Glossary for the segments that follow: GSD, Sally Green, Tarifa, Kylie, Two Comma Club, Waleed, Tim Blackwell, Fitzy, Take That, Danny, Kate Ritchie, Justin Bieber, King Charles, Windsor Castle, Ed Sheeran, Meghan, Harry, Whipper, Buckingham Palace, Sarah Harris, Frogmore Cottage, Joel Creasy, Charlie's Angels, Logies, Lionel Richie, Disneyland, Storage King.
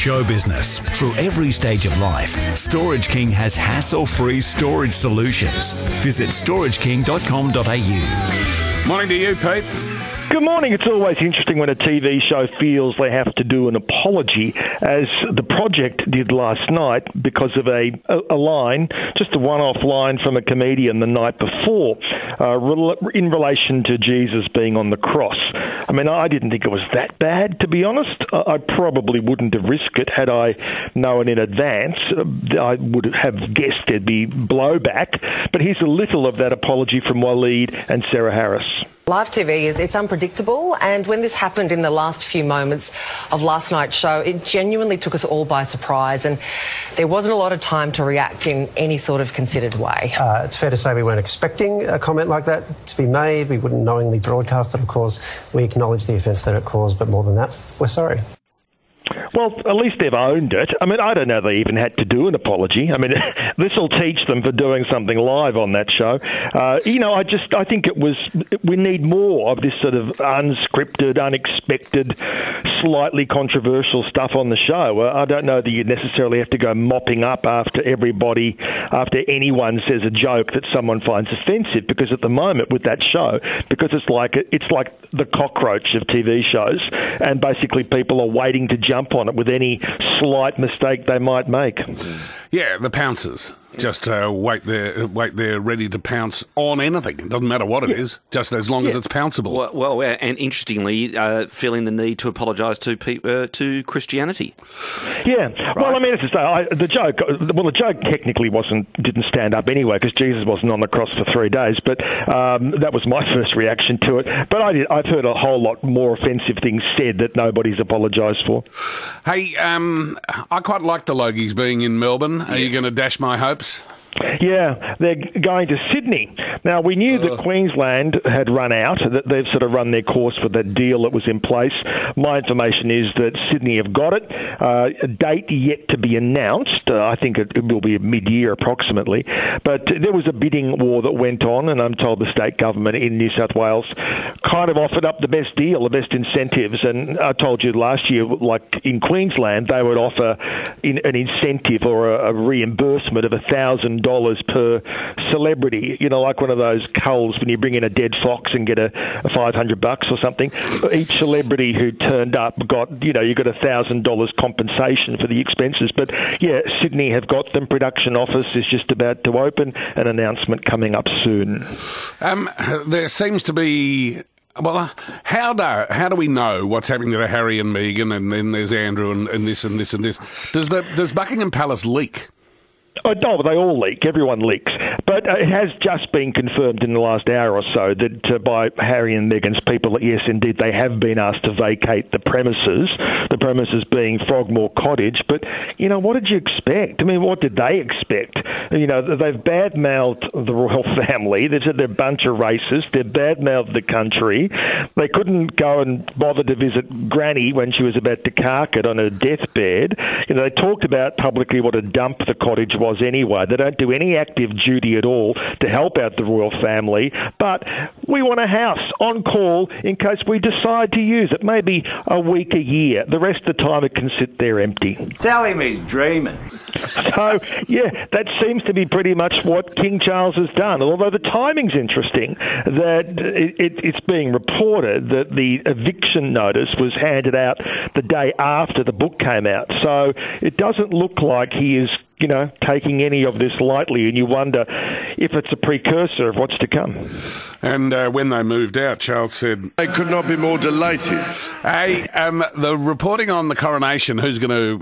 show business. Through every stage of life, Storage King has hassle-free storage solutions. Visit storageking.com.au. Morning to you, Pete. Good morning. It's always interesting when a TV show feels they have to do an apology, as The Project did last night because of a line, just a one-off line from a comedian the night before in relation to Jesus being on the cross. I mean, I didn't think it was that bad, to be honest. I probably wouldn't have risked it had I known in advance. I would have guessed there'd be blowback. But here's a little of that apology from Waleed and Sarah Harris. Live TV it's unpredictable, and when this happened in the last few moments of last night's show, it genuinely took us all by surprise, and there wasn't a lot of time to react in any sort of considered way. It's fair to say we weren't expecting a comment like that to be made. We wouldn't knowingly broadcast it, of course. We acknowledge the offence that it caused, but more than that, we're sorry. Well, at least they've owned it. I mean, I don't know they even had to do an apology. I mean, this will teach them for doing something live on that show. I think it was, we need more of this sort of unscripted, unexpected, slightly controversial stuff on the show. I don't know that you necessarily have to go mopping up after anyone says a joke that someone finds offensive, because at the moment with that show, because it's like the cockroach of TV shows, and basically people are waiting to jump on it with any slight mistake they might make. Yeah, the pouncers just wait there. Wait there, ready to pounce on anything. It doesn't matter what it is, just as long as it's pounceable. Well, and interestingly, feeling the need to apologise to Christianity. Yeah. Right. Well, I mean, as I say, the joke technically didn't stand up anyway, because Jesus wasn't on the cross for 3 days. But that was my first reaction to it. But I've heard a whole lot more offensive things said that nobody's apologised for. Hey, I quite like the Logies being in Melbourne. Yes. Are you going to dash my hopes? Yeah, they're going to Sydney. Now, we knew that Queensland had run out, that they've sort of run their course with the deal that was in place. My information is that Sydney have got it. A date yet to be announced. I think it will be mid-year approximately. But there was a bidding war that went on, and I'm told the state government in New South Wales kind of offered up the best deal, the best incentives. And I told you last year, like in Queensland, they would offer an incentive or a reimbursement of $1,000 per celebrity, like one of those culls when you bring in a dead fox and get a $500 or something. Each celebrity who turned up got, you got $1,000 compensation for the expenses. But yeah, Sydney have got them. Production office is just about to open. An announcement coming up soon. There seems to be. Well, how do we know what's happening to Harry and Meghan, and then there's Andrew and this and this and this? Does Buckingham Palace leak? Oh, no, they all leak. Everyone leaks. But it has just been confirmed in the last hour or so that by Harry and Meghan's people that, yes, indeed, they have been asked to vacate the premises being Frogmore Cottage. But, what did you expect? I mean, what did they expect? They've bad-mouthed the royal family. They've said they're a bunch of racists. They've bad-mouthed the country. They couldn't go and bother to visit Granny when she was about to cark it on her deathbed. They talked about publicly what a dump the cottage was. Anyway, they don't do any active duty at all to help out the royal family, but we want a house on call in case we decide to use it, maybe a week a year. The rest of the time it can sit there empty. Tell him he's dreaming. So, yeah, that seems to be pretty much what King Charles has done, although the timing's interesting, that it's being reported that the eviction notice was handed out the day after the book came out, so it doesn't look like he is taking any of this lightly, and you wonder if it's a precursor of what's to come. And when they moved out, Charles said, "They could not be more delighted." Hey, the reporting on the coronation, who's going to,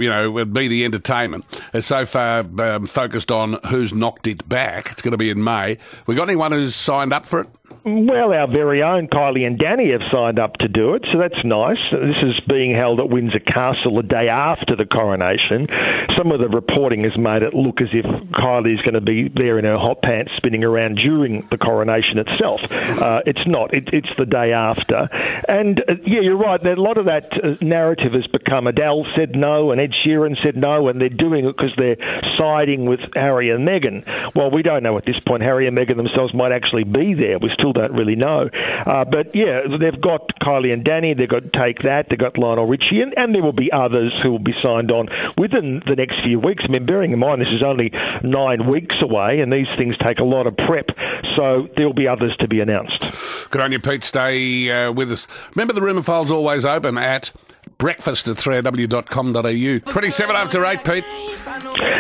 be the entertainment, is so far focused on who's knocked it back. It's going to be in May. We got anyone who's signed up for it? Well, our very own Kylie and Danny have signed up to do it, so that's nice. This is being held at Windsor Castle the day after the coronation. Some of the reporting has made it look as if Kylie's going to be there in her hot pants spinning around during the coronation itself. It's not. It's the day after. And, yeah, you're right. A lot of that narrative has become Adele said no and Ed Sheeran said no, and they're doing it because they're siding with Harry and Meghan. Well, we don't know at this point. Harry and Meghan themselves might actually be there. We're still still don't really know. But yeah, they've got Kylie and Danny, they've got Take That, they've got Lionel Richie, and there will be others who will be signed on within the next few weeks. I mean, bearing in mind this is only 9 weeks away, and these things take a lot of prep, so there will be others to be announced. Good on you, Pete. Stay with us. Remember, the Rumour File's always open at breakfast@3rw.com.au. 7:27 after 8, Pete.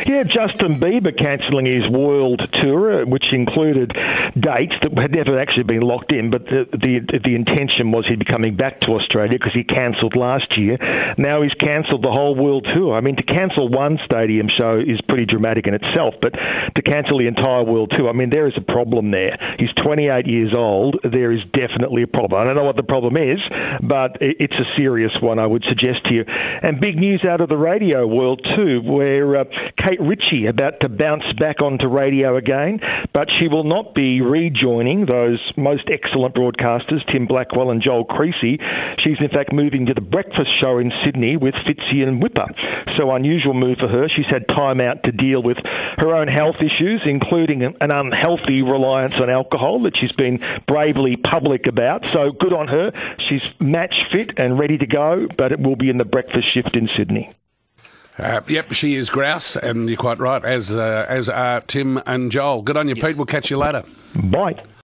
Yeah, Justin Bieber cancelling his world tour, which included dates that had never actually been locked in, but the intention was he'd be coming back to Australia because he cancelled last year. Now he's cancelled the whole world tour. I mean, to cancel one stadium show is pretty dramatic in itself, but to cancel the entire world tour, I mean, there is a problem there. He's 28 years old. There is definitely a problem. I don't know what the problem is, but it's a serious one, I would suggest to you. And big news out of the radio world too, where Kate Ritchie about to bounce back onto radio again, but she will not be rejoining those most excellent broadcasters, Tim Blackwell and Joel Creasy. She's in fact moving to the breakfast show in Sydney with Fitzy and Whipper. So unusual move for her. She's had time out to deal with her own health issues, including an unhealthy reliance on alcohol that she's been bravely public about. So good on her. She's match fit and ready to go, but it will be in the breakfast shift in Sydney. Yep, she is grouse, and you're quite right, as are Tim and Joel. Good on you, yes. Pete. We'll catch you later. Bye.